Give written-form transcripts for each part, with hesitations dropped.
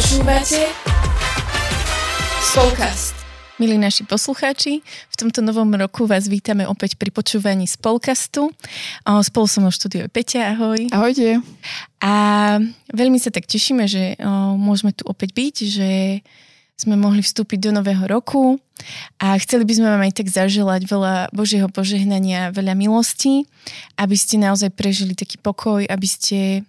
Počúvate Spolkast. Milí naši poslucháči, v tomto novom roku vás vítame opäť pri počúvaní Spolkastu. Spolu som v štúdiu Peťa, ahoj. Ahojte. A veľmi sa tak tešíme, že môžeme tu opäť byť, že sme mohli vstúpiť do nového roku a chceli by sme vám aj tak zaželať veľa Božieho požehnania, veľa milostí, aby ste naozaj prežili taký pokoj, aby ste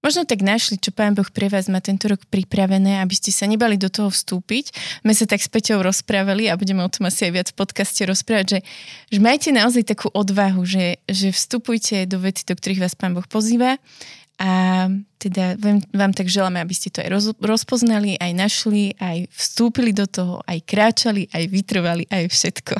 možno tak našli, čo Pán Boh pre vás má tento rok pripravené, aby ste sa nebali do toho vstúpiť. My sa tak s Peťou rozprávali a budeme o tom asi aj viac v podcaste rozprávať, že majte naozaj takú odvahu, že vstupujte do vecí, do ktorých vás Pán Boh pozýva a teda vám tak želáme, aby ste to aj rozpoznali, aj našli, aj vstúpili do toho, aj kráčali, aj vytrvali, aj všetko.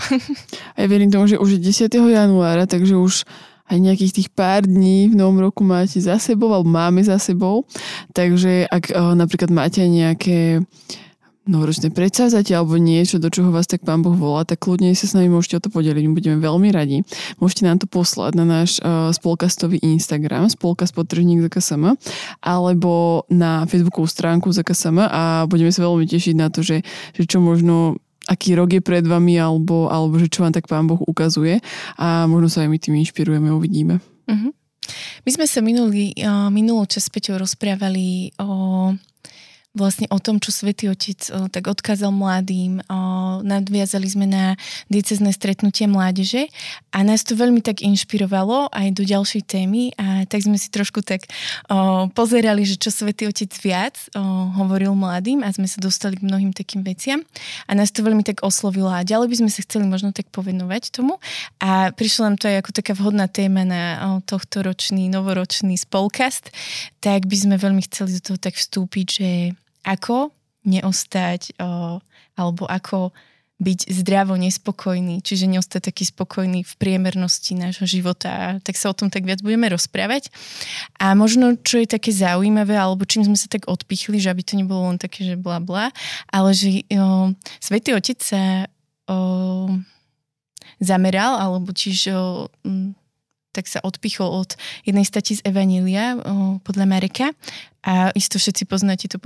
Aj verím tomu, že už je 10. januára, takže už aj nejakých tých pár dní v novom roku máte za sebou, alebo máme za sebou. Takže ak napríklad máte nejaké novoročné predsavzatie alebo niečo, do čoho vás tak Pán Boh volá, tak kľudne sa s nami môžete o to podeliť. My budeme veľmi radi. Môžete nám to poslať na náš spolkastový Instagram, spolkast_ZKSM, alebo na facebookovú stránku ZKSM a budeme sa veľmi tešiť na to, že čo možno aký rok je pred vami, alebo že čo vám tak Pán Boh ukazuje a možno sa aj my tým inšpirujeme, uvidíme. Uh-huh. My sme sa minulú čas s Peťou rozprávali vlastne o tom, čo Svätý Otec tak odkázal mladým. Nadviazali sme na diecézne stretnutie mládeže a nás to veľmi tak inšpirovalo aj do ďalšej témy a tak sme si trošku tak pozerali, že čo Svätý Otec viac hovoril mladým a sme sa dostali k mnohým takým veciam a nás to veľmi tak oslovilo a ďalej by sme sa chceli možno tak povenovať tomu a prišlo nám to aj ako taká vhodná téma na tohto ročný, novoročný Spolkast, tak by sme veľmi chceli do toho tak vstúpiť, že ako neostať alebo ako byť zdravo nespokojný, čiže neostať taký spokojný v priemernosti nášho života. Tak sa o tom tak viac budeme rozprávať. A možno, čo je také zaujímavé, alebo čím sme sa tak odpichli, že aby to nebolo len také, že bla bla, ale že Svätý Otec sa zameral, alebo čiže tak sa odpichol od jednej stati z Evanília podľa Mareka a isto všetci poznáte to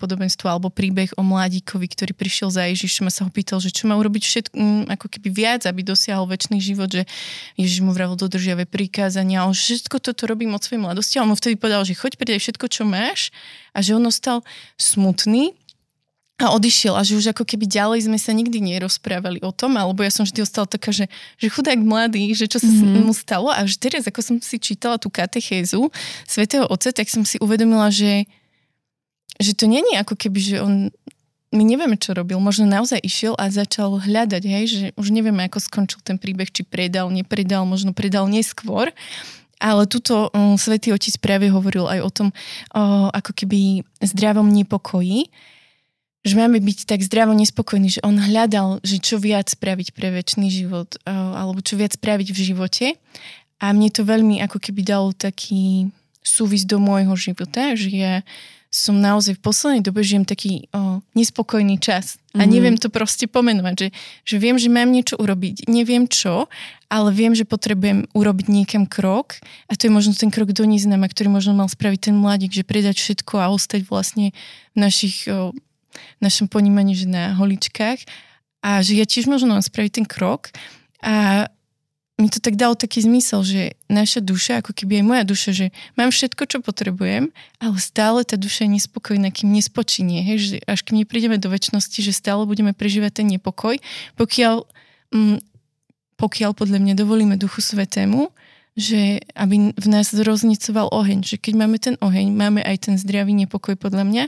podobenstvo alebo príbeh o mladíkovi, ktorý prišiel za Ježišom a sa ho pýtal, že čo má urobiť všetko, ako keby viac, aby dosiahol večný život, že Ježiš mu vravil dodržiavé prikázania, ale všetko toto robím od svojej mladosti a on mu vtedy povedal, že choď, predaj všetko, čo máš a že on ostal smutný a odišiel a že už ako keby ďalej sme sa nikdy nerozprávali o tom, alebo ja som vždy ostala taká, že chudák mladý, že čo sa mu stalo a už teraz, ako som si čítala tú katechézu Svätého Otca, tak som si uvedomila, že to nie je ako keby, že on, my nevieme, čo robil, možno naozaj išiel a začal hľadať, hej, že už nevieme, ako skončil ten príbeh, či predal, nepredal, možno predal neskôr, ale tuto Svätý Otec práve hovoril aj o tom, ako keby zdravom nepokoji, že máme byť tak zdravo nespokojní, že on hľadal, že čo viac spraviť pre večný život, alebo čo viac spraviť v živote. A mne to veľmi ako keby dalo taký súvis do môjho života, že ja som naozaj v poslednej dobe žijem taký nespokojný čas. A neviem to proste pomenovať, že viem, že mám niečo urobiť. Neviem čo, ale viem, že potrebujem urobiť niekam krok a to je možno ten krok do neznáma, ktorý možno mal spraviť ten mladík, že predať všetko a ostať vlastne v našich našom ponímaní, že na holičkách a že ja tiež možno spraviť ten krok a mi to tak dalo taký zmysel, že naša duša, ako keby aj moja duša, že mám všetko, čo potrebujem, ale stále tá duša je nespokojná, kým nespočinie, hej, že až kým neprídeme do večnosti, že stále budeme prežívať ten nepokoj, pokiaľ podľa mňa dovolíme Duchu Svätému, že aby v nás roznicoval oheň, že keď máme ten oheň, máme aj ten zdravý nepokoj podľa mňa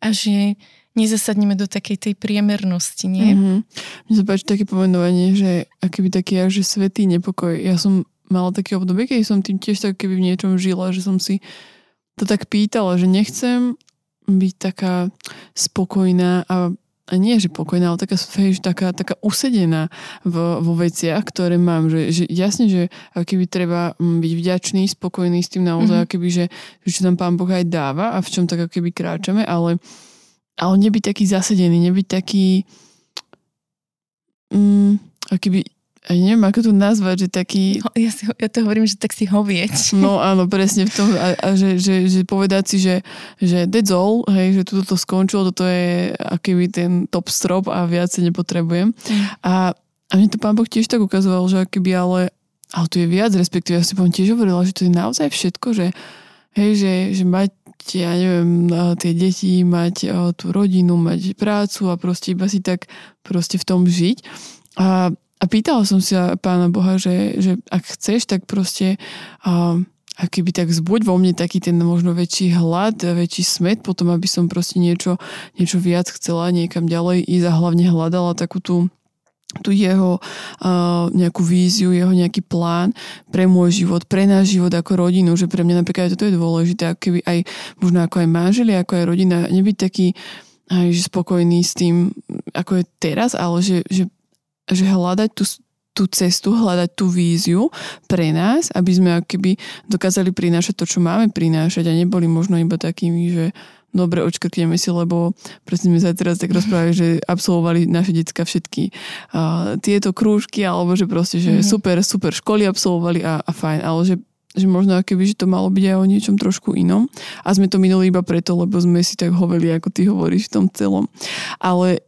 a že nezasadneme do takej tej priemernosti, nie? Mm-hmm. Mne sa páči také pomenovanie, že akoby taký až svätý nepokoj. Ja som mala také obdobie, keď som tým tiež tak keby v niečom žila, že som si to tak pýtala, že nechcem byť taká spokojná a nie, že pokojná, ale taká usedená vo veciach, ktoré mám. Že jasne, že keby treba byť vďačný, spokojný s tým naozaj, keby, že čo tam Pán Boh aj dáva a v čom tak keby kráčame, ale nebyť taký zasedený, nebyť taký akýby neviem, ako to nazvať, že taký... Ja to hovorím, že tak si hovieť. No áno, presne v tom, že povedať si, že that's all, hej, že toto skončilo, toto je akýby ten top strop a viac si nepotrebujem. A mne to Pán Boh tiež tak ukazoval, že akýby, ale tu je viac, respektíve, ja si poviem, tiež hovorila, že to je naozaj všetko, že hej, že mať, ja neviem, tie deti, mať tú rodinu, mať prácu a proste iba si tak proste v tom žiť. A pýtala som sa Pána Boha, že ak chceš, tak proste akýby tak zbuď vo mne taký ten možno väčší hlad, väčší smet, potom aby som proste niečo viac chcela niekam ďalej ísť a hlavne hľadala takú tú jeho nejakú víziu, jeho nejaký plán pre môj život, pre náš život ako rodinu, že pre mňa napríklad toto je dôležité, akýby aj možno ako aj manželia, ako aj rodina, nebyť taký aj že spokojný s tým, ako je teraz, ale že hľadať tú cestu, hľadať tú víziu pre nás, aby sme akoby dokázali prinášať to, čo máme prinášať a neboli možno iba takými, že dobre, odškrtneme si, lebo presne sme sa teraz tak rozprávali, že absolvovali naše decka všetky tieto krúžky, alebo že proste, že super školy absolvovali a fajn, ale že možno akoby, že to malo byť aj o niečom trošku inom a sme to minuli iba preto, lebo sme si tak hoveli, ako ty hovoríš v tom celom. Ale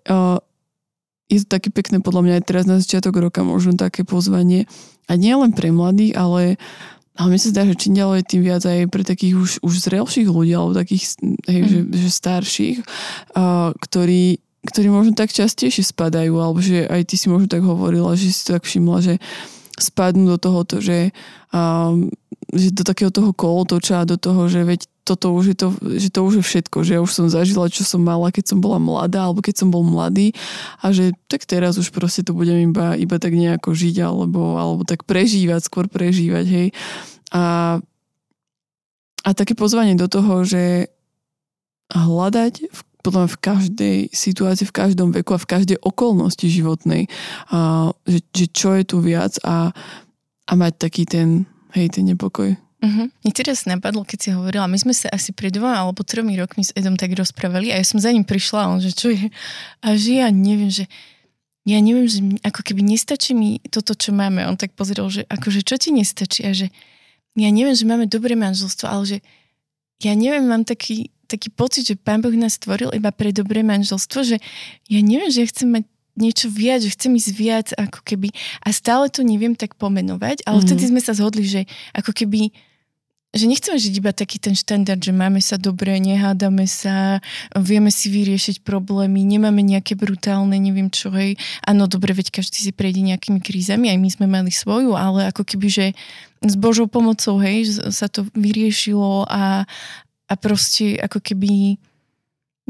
je to také pekné podľa mňa aj teraz na začiatok roka možno také pozvanie. A nie len pre mladých, ale mne sa zdá, že čím ďalej tým viac aj pre takých už zrelších ľudí alebo takých že starších, ktorí možno tak častejšie spadajú, alebo že aj ty si možno tak hovorila, že si to tak všimla, že spadnú do tohoto, že do takého toho kolotoča, do toho, že veď toto už je to, že to už je všetko, že ja už som zažila, čo som mala, keď som bola mladá alebo keď som bol mladý a že tak teraz už proste to budem iba tak nejako žiť alebo tak skôr prežívať, hej. A také pozvanie do toho, že hľadať podľa mňa v každej situácii, v každom veku a v každej okolnosti životnej, že čo je tu viac a mať taký ten nepokoj. Mne teraz napadlo, keď si hovorila, my sme sa asi pred 2 alebo 3 rokmi s Edom tak rozprávali a ja som za ním prišla a on, že čo je? A že ja neviem, že ako keby nestačí mi toto, čo máme. On tak pozrel, že akože čo ti nestačí a že ja neviem, že máme dobré manželstvo, ale že ja neviem, mám taký pocit, že Pán Boh nás stvoril iba pre dobré manželstvo, že ja neviem, že ja chcem mať niečo viac, že chcem ísť viac ako keby a stále to neviem tak pomenovať, ale vtedy sme sa zhodli, že ako keby že nechceme žiť iba taký ten štandard, že máme sa dobre, nehádame sa, vieme si vyriešiť problémy, nemáme nejaké brutálne, neviem čo, hej. Áno, dobre, veď každý si prejde nejakými krízami, aj my sme mali svoju, ale ako keby, že s Božou pomocou, hej, sa to vyriešilo a proste ako keby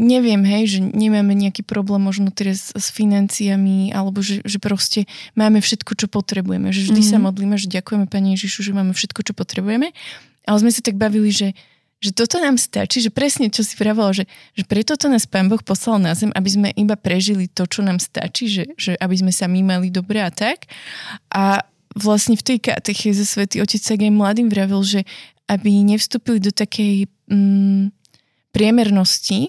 neviem, hej, že nemáme nejaký problém možno teraz s financiami alebo že proste máme všetko, čo potrebujeme. Že vždy sa modlíme, že ďakujeme Pane Ježišu, že máme všetko, čo potrebujeme. Ale sme sa tak bavili, že toto nám stačí, že presne, čo si vravala, že preto to nás Pán Boh poslal na zem, aby sme iba prežili to, čo nám stačí, že aby sme sa my mali dobre a tak. A vlastne v tej katechéze Svätý Otec aj mladým vravil, že aby nevstúpili do takej priemernosti.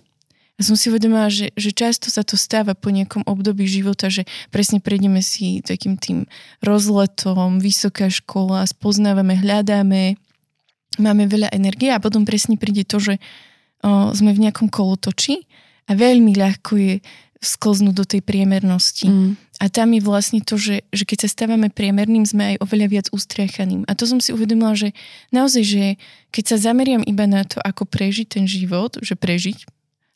Ja som si uvedomila, že často sa to stáva po nejakom období života, že presne prejdeme si takým tým rozletom, vysoká škola, spoznávame, hľadáme, máme veľa energie a potom presne príde to, že sme v nejakom kolotoči a veľmi ľahko je sklznúť do tej priemernosti. A tam je vlastne to, že keď sa stávame priemerným, sme aj oveľa viac ustriachaným. A to som si uvedomila, že naozaj, že keď sa zameriam iba na to, ako prežiť ten život, že prežiť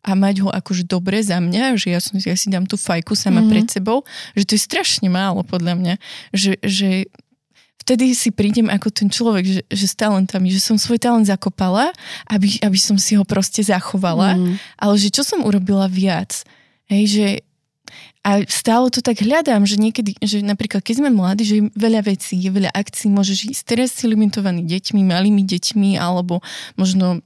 a mať ho akože dobre za mňa, že ja si dám tú fajku sama pred sebou, že to je strašne málo podľa mňa, že vtedy si prídem ako ten človek, že s talentami, že som svoj talent zakopala, aby som si ho proste zachovala, ale že čo som urobila viac, hej, že a stále to tak hľadám, že niekedy, že napríklad keď sme mladí, že je veľa vecí, je veľa akcií, môžeš ísť teraz si limitovaný deťmi, malými deťmi, alebo možno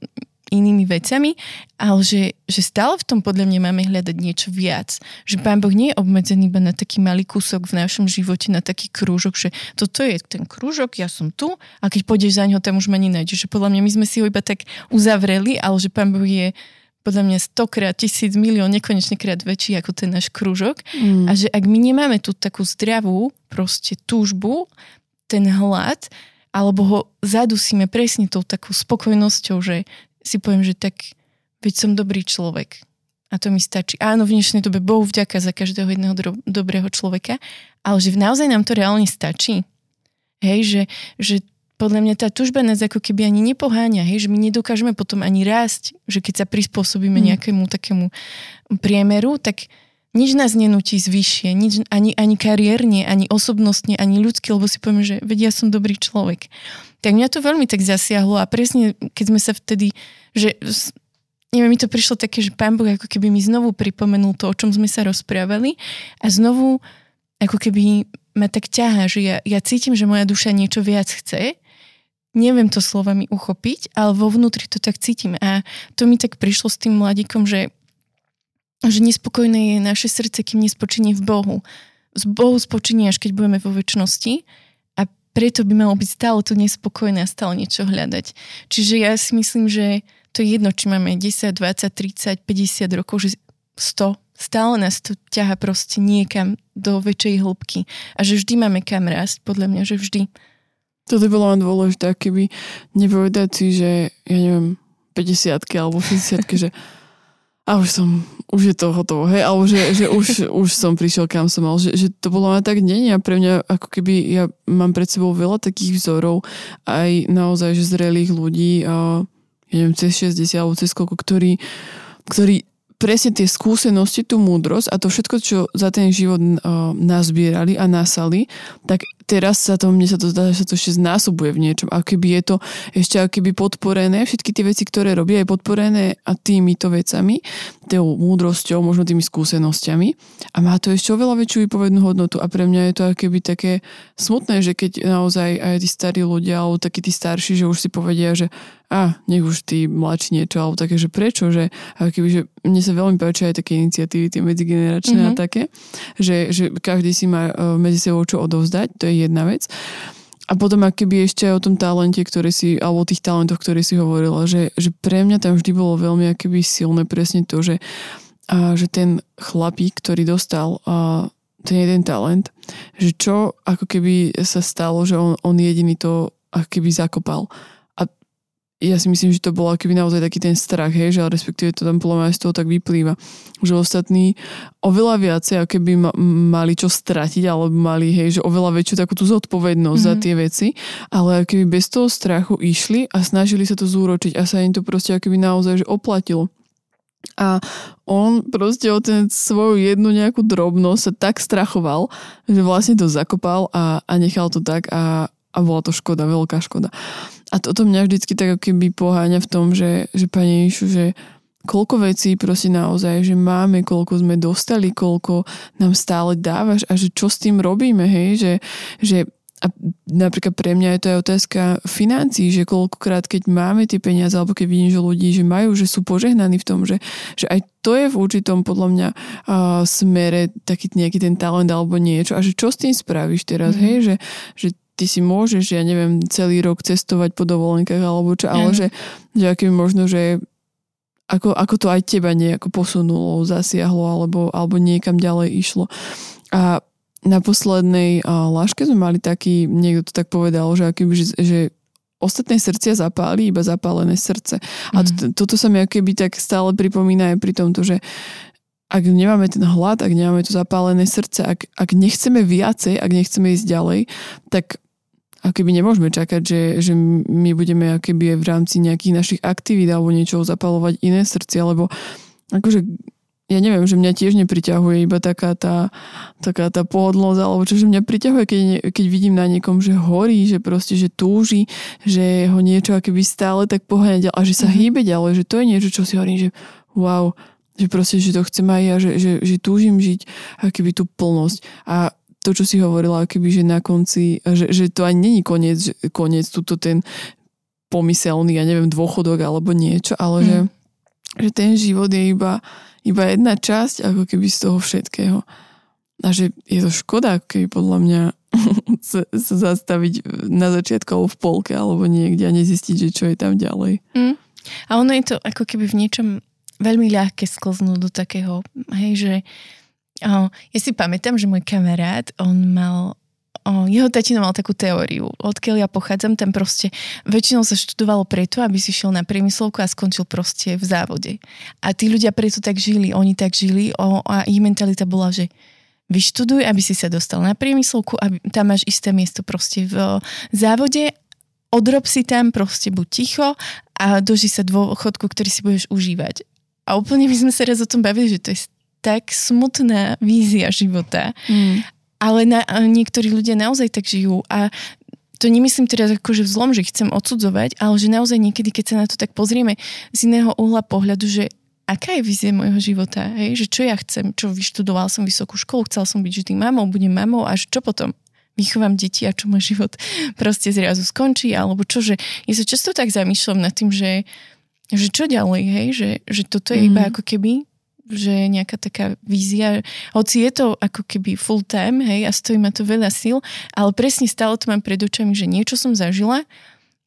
inými vecami, ale že stále v tom podľa mňa máme hľadať niečo viac. Že Pán Boh nie je obmedzený iba na taký malý kúsok v našom živote, na taký krúžok, že toto je ten krúžok, ja som tu a keď pôjdeš za ňo, tam už ma nenájdeš. Že podľa mňa my sme si ho iba tak uzavreli, ale že Pán Boh je podľa mňa 100-krát, 1000, 1,000,000, nekonečne krát väčší ako ten náš krúžok. Mm. A že ak my nemáme tú takú zdravú proste túžbu, ten hlad, alebo ho zadusíme presne tou takou spokojnosťou, že si poviem, že tak, veď som dobrý človek. A to mi stačí. Áno, v dnešnej dobe Bohu vďaka za každého jedného dobrého človeka, ale že naozaj nám to reálne stačí. Hej, že podľa mňa tá tužba nás ako keby ani nepoháňa, hej, že my nedokážeme potom ani rásť, že keď sa prispôsobíme nejakému takému priemeru, tak nič nás nenúti zvyššie, nič, ani kariérne, ani osobnostne, ani ľudsky, lebo si povieme, že vedia, som dobrý človek. Tak mňa to veľmi tak zasiahlo a presne keď sme sa vtedy, že neviem, mi to prišlo také, že Pán Boh ako keby mi znovu pripomenul to, o čom sme sa rozprávali a znovu ako keby ma tak ťahá, že ja cítim, že moja duša niečo viac chce. Neviem to slovami uchopiť, ale vo vnútri to tak cítim. A to mi tak prišlo s tým mladíkom, že nespokojné je naše srdce, kým nespočinie v Bohu. Z Bohu spočinie, až keď budeme vo večnosti. A preto by malo byť stále to nespokojné a stále niečo hľadať. Čiže ja si myslím, že to je jedno, či máme 10, 20, 30, 50 rokov, že 100. Stále nás to ťaha proste niekam do väčšej hĺbky. A že vždy máme kam rásť, podľa mňa, že vždy. Toto bolo len dôležité, keby nepovedať si, že ja neviem, 50-ky alebo 60-ky, že a už je to hotovo, hej, alebo že už som prišiel, kam som mal, že to bolo len tak nie, a pre mňa, ako keby ja mám pred sebou veľa takých vzorov, aj naozaj, že zrelých ľudí, ja neviem, cez 60 alebo cez koľko, ktorí presne tie skúsenosti, tú múdrosť a to všetko, čo za ten život nazbierali a nasali, tak teraz mne sa to zdá, že sa to ešte znásobuje v niečom. A keby je to ešte akoby podporené, všetky tie veci, ktoré robia, je podporené a týmito vecami, tou múdrosťou, možno tými skúsenosťami. A má to ešte oveľa väčšiu výpovednú hodnotu. A pre mňa je to akoby také smutné, že keď naozaj aj tí starí ľudia alebo takí tí starší, že už si povedia, že nech už tí mladší niečo, alebo také, že prečo, že mne sa veľmi páčia aj také iniciatívy, tie medzigeneračné a také, že každý si má medzi sebou čo odovzdať, to je jedna vec. A potom akoby ešte aj o tom talente, alebo o tých talentoch, ktoré si hovorila, že pre mňa tam vždy bolo veľmi akoby silné presne to, že ten chlapík, ktorý dostal ten jeden talent, že čo ako keby sa stalo, že on jediný to ako keby zakopal. Ja si myslím, že to bol akýby naozaj taký ten strach, hej, že respektíve to tam podľa mňa z toho tak vyplýva, že ostatní oveľa viacej akoby mali čo stratiť, alebo mali, hej, že oveľa väčšiu takú tú zodpovednosť za tie veci, ale akoby bez toho strachu išli a snažili sa to zúročiť a sa im to proste akoby naozaj že oplatilo. A on proste o ten svoju jednu nejakú drobnosť sa tak strachoval, že vlastne to zakopal a nechal to tak a bola to škoda, veľká škoda. A toto mňa vždycky tak keby poháňa v tom, že Pane Ježišu, že koľko vecí proste naozaj, že máme, koľko sme dostali, koľko nám stále dávaš a že čo s tým robíme, hej, že a napríklad pre mňa je to aj otázka financií, že koľkokrát, keď máme tie peniaze, alebo keď vidím, že ľudí, že majú, že sú požehnaní v tom, že aj to je v určitom podľa mňa smere taký nejaký ten talent alebo niečo a že čo s tým spravíš teraz, hej, že ty si môžeš, ja neviem, celý rok cestovať po dovolenkách alebo čo, ale že aký možno, že ako to aj teba nejako posunulo, zasiahlo alebo niekam ďalej išlo. A na poslednej láške sme mali taký, niekto to tak povedal, že ostatné srdcia zapáli iba zapálené srdce. A toto sa mi akoby tak stále pripomína aj pri tomto, že ak nemáme ten hlad, ak nemáme to zapálené srdce, ak nechceme viacej, ak nechceme ísť ďalej, tak akoby nemôžeme čakať, že my budeme akoby v rámci nejakých našich aktivít alebo niečoho zapalovať iné srdcia, lebo akože ja neviem, že mňa tiež nepriťahuje iba taká tá pohodlnosť, alebo čo, že mňa priťahuje, keď vidím na niekom, že horí, že proste, že túži, že ho niečo akoby stále tak poháňa a že sa hýbe ďalej, že to je niečo, čo si hovorím, že wow, že proste, že to chcem aj ja, že túžim žiť akýby tú plnosť. A to, čo si hovorila, akýby, že na konci, že to ani není koniec tuto ten pomyselný, ja neviem, dôchodok alebo niečo, ale že ten život je iba jedna časť ako keby z toho všetkého. A že je to škoda, keby podľa mňa sa zastaviť na začiatku alebo v polke alebo niekde a nezistiť, že čo je tam ďalej. A ono je to ako keby v niečom veľmi ľahké sklznúť do takého, hej, že ja si pamätám, že môj kamarát, jeho tatino mal takú teóriu. Odkiaľ ja pochádzam, tam proste väčšinou sa študovalo preto, aby si šiel na priemyslovku a skončil proste v závode. A tí ľudia preto tak žili, oni tak žili a ich mentalita bola, že vyštuduj, aby si sa dostal na priemyslovku a tam máš isté miesto proste v závode, odrob si tam, proste buď ticho a dožij sa dôchodku, ktorý si budeš užívať. A úplne my sme sa raz o tom bavili, že to je tak smutná vízia života. Ale niektorí ľudia naozaj tak žijú a to nemyslím teraz akože vzlom, že chcem odsudzovať, ale že naozaj niekedy, keď sa na to tak pozrieme z iného uhla pohľadu, že aká je vízia môjho života, hej? Že čo ja chcem, čo vyštudoval som vysokú školu, chcel som byť vždy mamou, budem mamou a čo potom? Vychovám deti a čo môj život proste zrazu skončí, alebo čo, že ja sa často tak zamýšľam nad tým, že čo ďalej, hej? Že toto je iba ako keby že nejaká taká vízia, hoci je to ako keby full time, hej, a stojí ma to veľa síl, ale presne stále to mám pred očami, že niečo som zažila,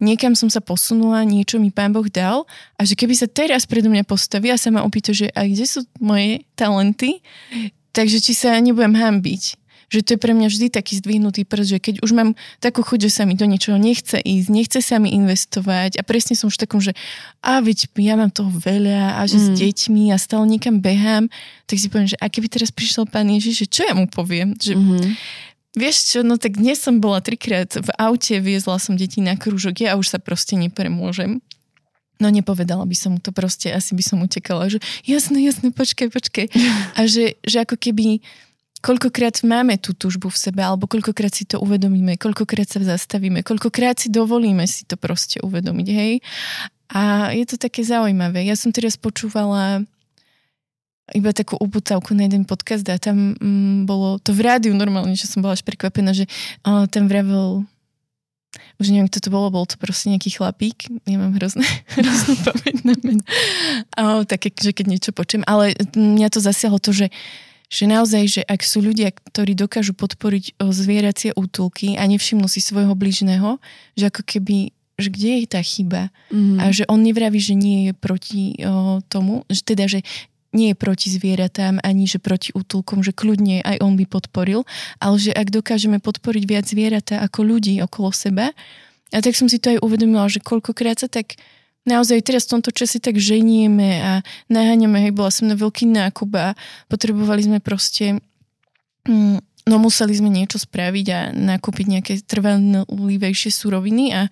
niekam som sa posunula, niečo mi Pán Boh dal a že keby sa teraz predo mňa postaví a sa ma opýta, že a kde sú moje talenty, takže či sa nebudem hanbiť. Že to je pre mňa vždy taký zdvihnutý prst, že keď už mám takú chuť, že sa mi do niečoho nechce ísť, nechce sa mi investovať a presne som už takom, že veď ja mám toho veľa a že s deťmi a stále niekam behám, tak si poviem, že a keby teraz prišiel Pán Ježiš, že čo ja mu poviem? Že, vieš čo, no tak dnes som bola 3-krát v aute, viezla som deti na krúžok, ja už sa proste nepremôžem. No nepovedala by som mu to proste, asi by som utekala, že jasné, počkaj. A že ako keby koľkokrát máme tú túžbu v sebe, alebo koľkokrát si to uvedomíme, koľkokrát sa zastavíme, koľkokrát si dovolíme si to proste uvedomiť, hej. A je to také zaujímavé. Ja som teraz počúvala iba takú uputavku na jeden podcast a tam bolo to v rádiu normálne, že som bola až prekvapená, že tam vravel, už neviem, kto to bolo, bol to proste nejaký chlapík, ja mám hroznú pamäť na mena. Také, že keď niečo počujem, ale mňa to zasiahlo to, že naozaj, že ak sú ľudia, ktorí dokážu podporiť zvieracie útulky a nevšimnú si svojho blížneho, že ako keby, že kde je tá chyba? A že on nevraví, že nie je proti tomu, že teda, že nie je proti zvieratám, ani že proti útulkom, že kľudne aj on by podporil, ale že ak dokážeme podporiť viac zvieratá ako ľudí okolo seba, a tak som si to aj uvedomila, že koľkokrát sa tak naozaj teraz v tomto čase tak ženieme a naháňame, hej, bola som na veľký nákup a potrebovali sme proste, no museli sme niečo spraviť a nakúpiť nejaké trvanlivejšie suroviny a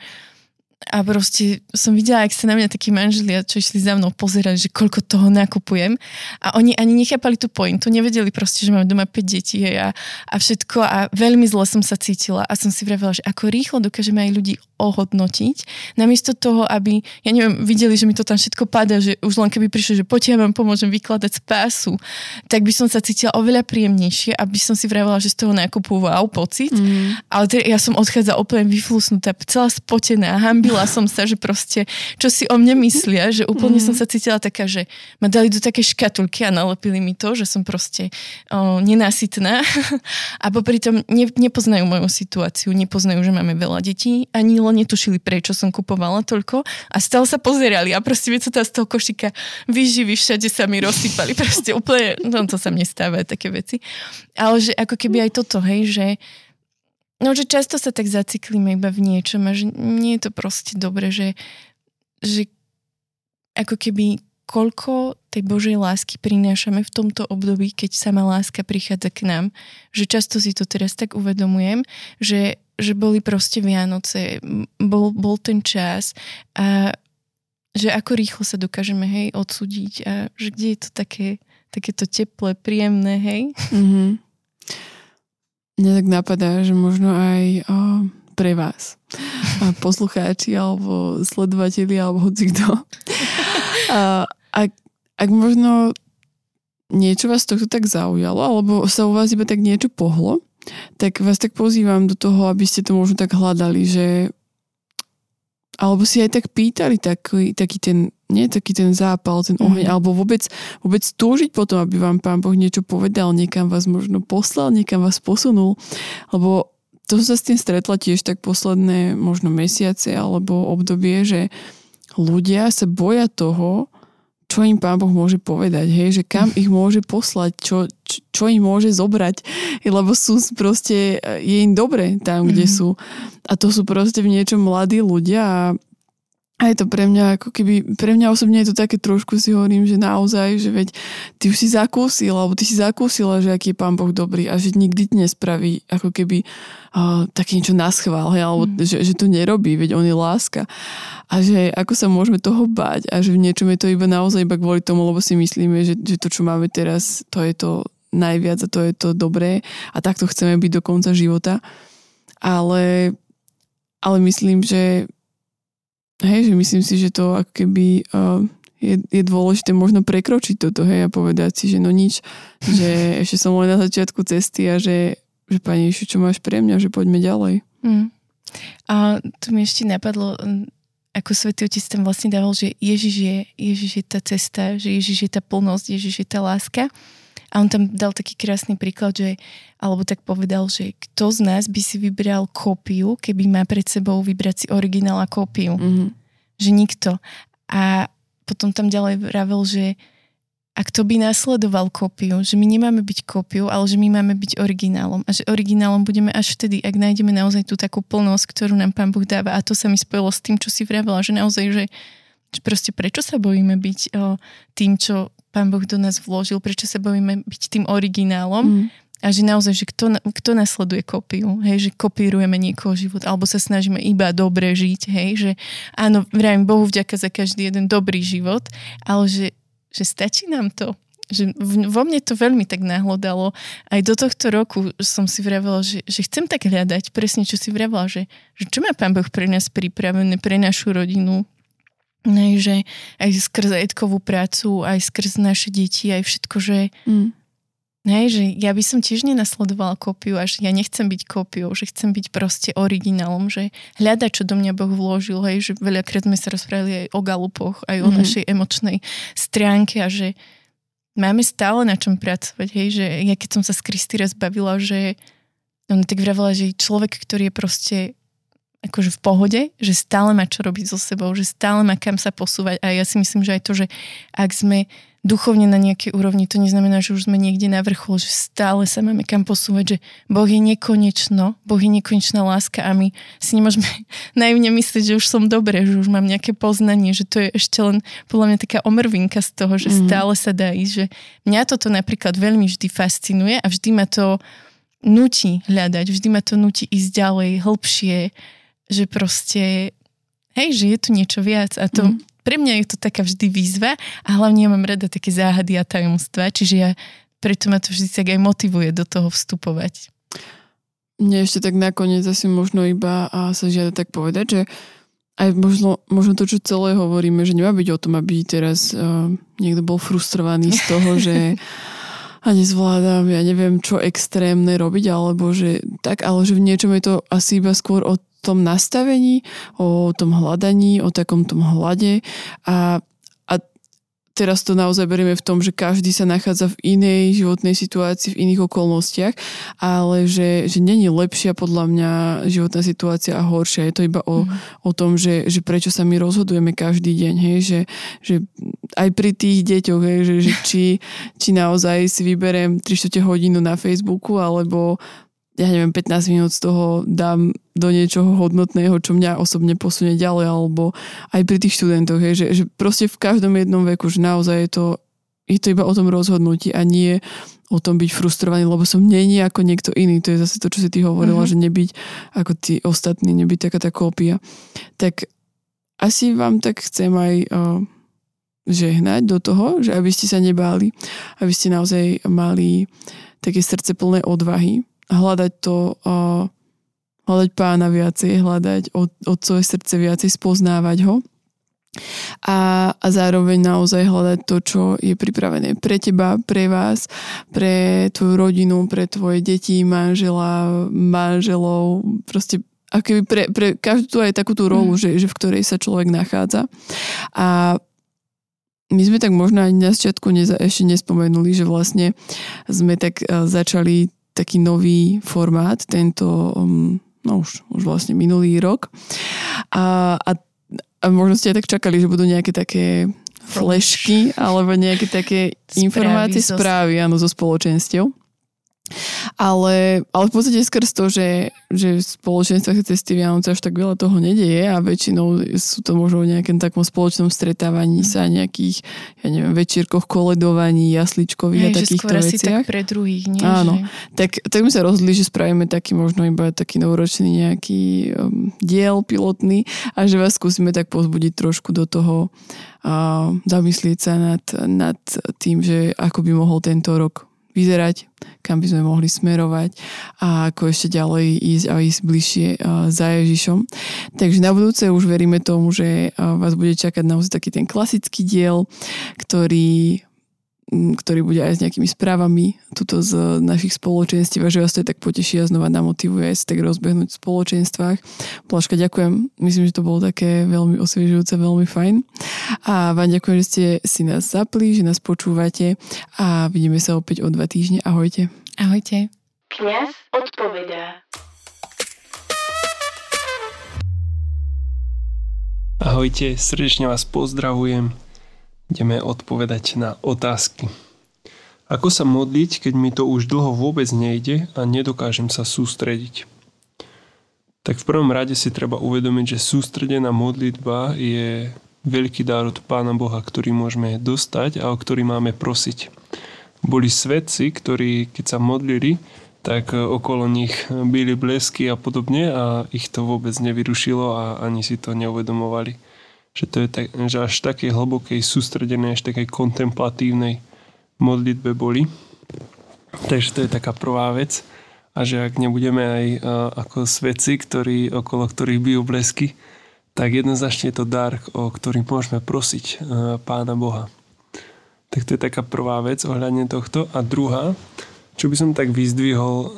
proste som videla, ak sa na mňa takí manželia, čo išli za mnou, pozerali, že koľko toho nakupujem a oni ani nechápali tú pointu, nevedeli proste, že mám doma 5 detí, hej, a všetko a veľmi zle som sa cítila a som si vravela, že ako rýchlo dokážeme aj ľudí ohodnotiť, namiesto toho, aby, ja neviem, videli, že mi to tam všetko padá, že už len keby prišlo, že poď ja vám pomôžem vykladať z pásu, tak by som sa cítila oveľa príjemnejšie, aby som si vravela, že z toho nákupu wow pocit, ale teda ja som odchádzala úplne vyflusnutá, celá spotená, hanbila som sa, že proste, čo si o mne myslia, že úplne som sa cítila taká, že ma dali do také škatulky a nalepili mi to, že som proste nenásytná a popritom nepoznajú moju situáciu, nepoznajú, že máme veľa detí, ani netušili, prečo som kupovala toľko a stále sa pozerali a proste vie, sa z toho košíka vyživy všade sa mi rozsypali, proste úplne, no to sa mne stáva, také veci. Ale že ako keby aj toto, hej, že no, že často sa tak zacyklíme iba v niečom a že nie je to proste dobre, že ako keby koľko tej Božej lásky prinášame v tomto období, keď sama láska prichádza k nám. Že často si to teraz tak uvedomujem, že boli proste Vianoce, bol ten čas a že ako rýchlo sa dokážeme, hej, odsúdiť a že kde je to takéto teplé, príjemné, hej? Mne tak napadá, že možno aj pre vás, poslucháči alebo sledovatelia alebo hocikto. Ak možno niečo vás tohto tak zaujalo alebo sa u vás iba tak niečo pohlo, tak vás tak pozývam do toho, aby ste to možno tak hľadali, že alebo si aj tak pýtali taký ten zápal, ten oheň, alebo vôbec túžiť potom, aby vám Pán Boh niečo povedal, niekam vás možno poslal, niekam vás posunul, lebo to som sa s tým stretla tiež tak posledné možno mesiace alebo obdobie, že ľudia sa boja toho, čo im Pán Boh môže povedať, hej? Že kam ich môže poslať, čo im môže zobrať, lebo sú proste, je im dobre tam, kde sú. A to sú proste v niečom mladí ľudia a je to pre mňa, ako keby, pre mňa osobne je to také trošku, si hovorím, že naozaj, že veď ty už si zakúsil, alebo ty si zakúsila, že aký je Pán Boh dobrý a že nikdy ti nespraví, ako keby také niečo naschvál, hej, alebo že to nerobí, veď on je láska. A že ako sa môžeme toho báť a že v niečom je to iba naozaj iba kvôli tomu, lebo si myslíme, že to, čo máme teraz, to je to najviac a to je to dobré a takto chceme byť do konca života. Ale myslím, že hej, že myslím si, že to ako keby je dôležité možno prekročiť toto, hej, a povedať si, že no nič, že ešte som len na začiatku cesty a že Pane Ježišu, čo máš pre mňa, že poďme ďalej. A tu mi ešte napadlo, ako Svätý Otec tam vlastne dával, že Ježiš je tá cesta, že Ježiš je tá plnosť, Ježiš je tá láska. A on tam dal taký krásny príklad, že, alebo tak povedal, že kto z nás by si vybral kópiu, keby má pred sebou vybrať si originál a kópiu. Že nikto. A potom tam ďalej vravel, že a kto by nasledoval kópiu, že my nemáme byť kópiou, ale že my máme byť originálom. A že originálom budeme až vtedy, ak nájdeme naozaj tú takú plnosť, ktorú nám Pán Boh dáva. A to sa mi spojilo s tým, čo si vravela, že naozaj, že proste prečo sa bojíme byť tým, čo Pán Boh do nás vložil, prečo sa bojíme byť tým originálom a že naozaj, že kto nasleduje kópiu, hej, že kopírujeme niekoho život alebo sa snažíme iba dobre žiť, hej, že áno, vravím Bohu vďaka za každý jeden dobrý život, ale že stačí nám to, že vo mne to veľmi tak nahlodalo. Aj do tohto roku som si vravela, že chcem tak hľadať, presne čo si vravela, že čo má Pán Boh pre nás pripravené, pre našu rodinu, že aj skrz Edkovú prácu, aj skrz naše deti, aj všetko, že, že ja by som tiež nenasledovala kópiu, až ja nechcem byť kópiou, že chcem byť proste originálom, že hľada, čo do mňa Boh vložil, hej, že veľakrát sme sa rozprávali aj o galupoch, aj o našej emočnej stránke a že máme stále na čom pracovať, hej, že ja keď som sa s Kristy raz bavila, že ona tak vravela, že človek, ktorý je proste akože v pohode, že stále má čo robiť so sebou, že stále má kam sa posúvať a ja si myslím, že aj to, že ak sme duchovne na nejakej úrovni, to neznamená, že už sme niekde na vrchol, že stále sa máme kam posúvať, že Boh je nekonečno, Boh je nekonečná láska a my si nemôžeme naivne myslieť, že už som dobré, že už mám nejaké poznanie, že to je ešte len podľa mňa taká omrvinka z toho, že stále sa dá ísť, že mňa toto napríklad veľmi vždy fascinuje a vždy ma to núti hľadať, vždy ma to núti ísť ďalej, hlbšie, že proste, hej, že je tu niečo viac a to, pre mňa je to taká vždy výzva a hlavne ja mám rada také záhady a tajomstvá, čiže ja, preto ma to vždy tak aj motivuje do toho vstupovať. Mne ešte tak nakoniec asi možno iba sa žiada tak povedať, že aj možno to, čo celé hovoríme, že nemá byť o tom, aby teraz niekto bol frustrovaný z toho, že a nezvládam, ja neviem, čo extrémne robiť, alebo že tak, ale že v niečom je to asi iba skôr o tom nastavení, o tom hľadaní, o takom tom hľade a teraz to naozaj berieme v tom, že každý sa nachádza v inej životnej situácii, v iných okolnostiach, ale že není lepšia podľa mňa životná situácia a horšia. Je to iba o tom, že prečo sa my rozhodujeme každý deň, hej, že aj pri tých deťoch, hej, že či naozaj si vyberiem 3-4 hodinu na Facebooku, alebo ja neviem, 15 minút z toho dám do niečoho hodnotného, čo mňa osobne posunie ďalej, alebo aj pri tých študentoch, hej, že proste v každom jednom veku, že naozaj je to iba o tom rozhodnutí a nie o tom byť frustrovaný, lebo som není ako niekto iný. To je zase to, čo si ty hovorila, že nebyť ako tí ostatní, nebyť taká tá kópia. Tak asi vám tak chcem aj žehnať do toho, že aby ste sa nebáli, aby ste naozaj mali také srdce plné odvahy, hľadať to, hľadať Pána viacej, hľadať od svoje srdce viacej, spoznávať ho a zároveň naozaj hľadať to, čo je pripravené pre teba, pre vás, pre tvoju rodinu, pre tvoje deti, manželov, proste akoby pre každú aj takú tú rolu, že v ktorej sa človek nachádza. A my sme tak možno ani na začiatku ešte nespomenuli, že vlastne sme tak začali taký nový formát, tento, už vlastne minulý rok. A možno ste aj tak čakali, že budú nejaké také flešky alebo nejaké také informácie, správy áno, zo spoločenstiev. Ale v podstate skres to, že v spoločenstvách cez tie Vianoce až tak veľa toho nedeje a väčšinou sú to možno v nejakom takom spoločnom stretávaní sa nejakých, ja neviem, večierkoch, koledovaní, jasličkových a takýchto veciach. Že skôr asi tak pre druhých, nie? Áno. Že... Tak my sa rozhodli, že spravíme taký možno iba taký novoročný nejaký diel pilotný a že vás skúsime tak povzbudiť trošku do toho a zamyslieť sa nad tým, že ako by mohol tento rok vyzerať, kam by sme mohli smerovať a ako ešte ďalej ísť a ísť bližšie za Ježišom. Takže na budúce už veríme tomu, že vás bude čakať naozaj taký ten klasický diel, ktorý bude aj s nejakými správami tuto z našich spoločenstiev a že vás to tak poteší a znova namotivuje aj sa tak rozbehnúť v spoločenstvách. Pláška, ďakujem. Myslím, že to bolo také veľmi osviežujúce, veľmi fajn. A vám ďakujem, že ste si nás zapli, že nás počúvate a vidíme sa opäť o 2 týždne. Ahojte. Ahojte. Kňaz odpovedá. Ahojte, srdečne vás pozdravujem. Ideme odpovedať na otázky. Ako sa modliť, keď mi to už dlho vôbec nejde a nedokážem sa sústrediť? Tak v prvom rade si treba uvedomiť, že sústredená modlitba je veľký dar od Pána Boha, ktorý môžeme dostať a o ktorý máme prosiť. Boli svedci, ktorí keď sa modlili, tak okolo nich byli blesky a podobne a ich to vôbec nevyrušilo a ani si to neuvedomovali. Že to je tak, že až takej hlbokej, sústredenej, až takej kontemplatívnej modlitbe boli. Takže to je taká prvá vec. A že ak nebudeme aj ako svedci, okolo ktorých bijú blesky, tak jednoznačne je to dar, o ktorý môžeme prosiť Pána Boha. Tak to je taká prvá vec ohľadne tohto. A druhá, čo by som tak vyzdvihol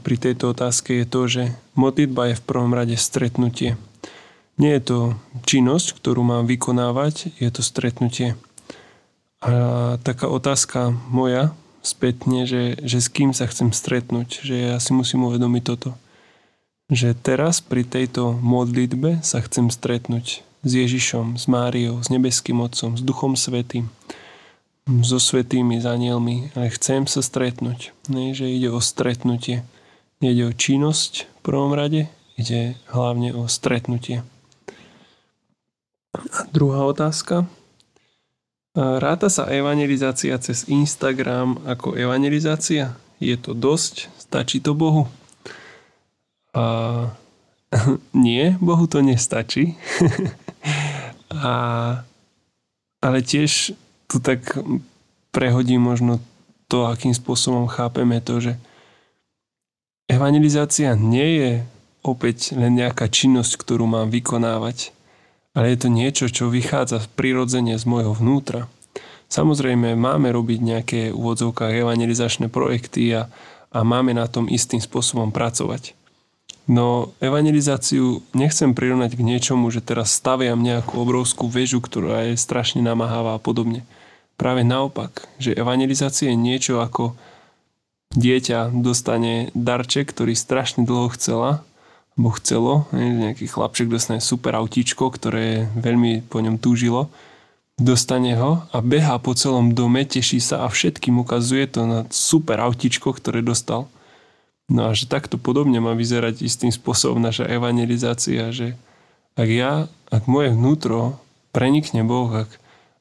pri tejto otázke, je to, že modlitba je v prvom rade stretnutie. Nie je to činnosť, ktorú mám vykonávať, je to stretnutie. A taká otázka moja spätne, že s kým sa chcem stretnúť, že ja si musím uvedomiť toto. Že teraz pri tejto modlitbe sa chcem stretnúť s Ježišom, s Máriou, s Nebeským Otcom, s Duchom Svätým, so svätými, s anielmi, ale chcem sa stretnúť. Nie, že ide o stretnutie, nejde o činnosť v prvom rade, ide hlavne o stretnutie. A druhá otázka. Ráta sa evangelizácia cez Instagram ako evangelizácia? Je to dosť? Stačí to Bohu? Nie, Bohu to nestačí. Ale tiež tu tak prehodí možno to, akým spôsobom chápeme to, že evangelizácia nie je opäť len nejaká činnosť, ktorú mám vykonávať. Ale je to niečo, čo vychádza prirodzene z môjho vnútra. Samozrejme, máme robiť nejaké v úvodzovkách evangelizačné projekty a máme na tom istým spôsobom pracovať. No evangelizáciu nechcem prirovnať k niečomu, že teraz staviam nejakú obrovskú väžu, ktorá je strašne namáhavá a podobne. Práve naopak, že evangelizácia je niečo ako dieťa dostane darček, ktorý strašne dlho chcelo, nejaký chlapček dostane super autíčko, ktoré veľmi po ňom túžilo, dostane ho a behá po celom dome, teší sa a všetkým ukazuje to na super autíčko, ktoré dostal. No a že takto podobne má vyzerať istým spôsobom naša evangelizácia, že ak moje vnútro prenikne Boh,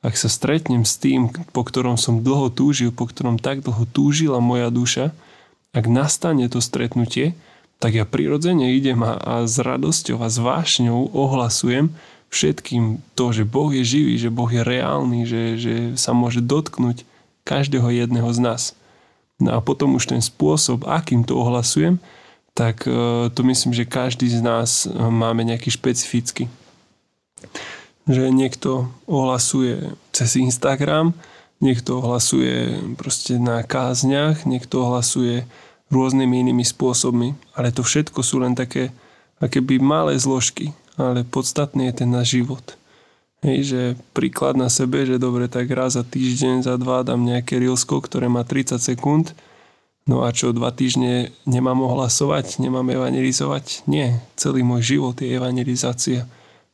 ak sa stretnem s tým, po ktorom som dlho túžil, po ktorom tak dlho túžila moja duša, ak nastane to stretnutie, tak ja prirodzene idem a s radosťou a s vášňou ohlasujem všetkým to, že Boh je živý, že Boh je reálny, že sa môže dotknúť každého jedného z nás. No a potom už ten spôsob, akým to ohlasujem, tak to myslím, že každý z nás máme nejaký špecifický. Že niekto ohlasuje cez Instagram, niekto ohlasuje proste na kázniach, niekto ohlasuje rôznymi inými spôsobmi, ale to všetko sú len také akéby malé zložky, ale podstatný je ten náš život. Hej, že príklad na sebe, že dobre, tak raz za týždeň, za 2 dám nejaké reelsko, ktoré má 30 sekúnd, no a čo 2 týždne nemám ohlasovať, nemám evangelizovať? Nie, celý môj život je evangelizácia.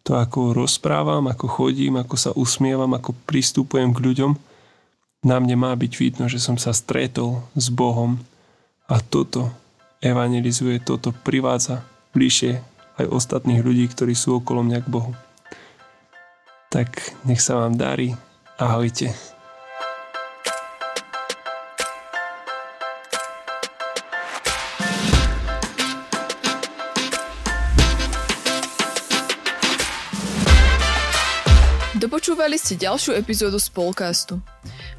To, ako rozprávam, ako chodím, ako sa usmievam, ako pristupujem k ľuďom, na mne má byť vidno, že som sa stretol s Bohom. A toto evangelizuje, toto privádza bližšie aj ostatných ľudí, ktorí sú okolo mňa k Bohu. Tak nech sa vám darí. Ahojte. Dopočúvali ste ďalšiu epizódu Spolkastu.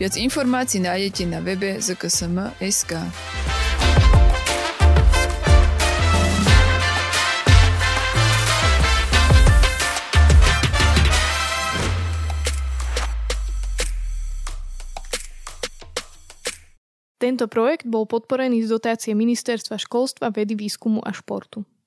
Viac informácií nájdete na webe zksm.sk. Tento projekt bol podporený z dotácie Ministerstva školstva, vedy, výskumu a športu.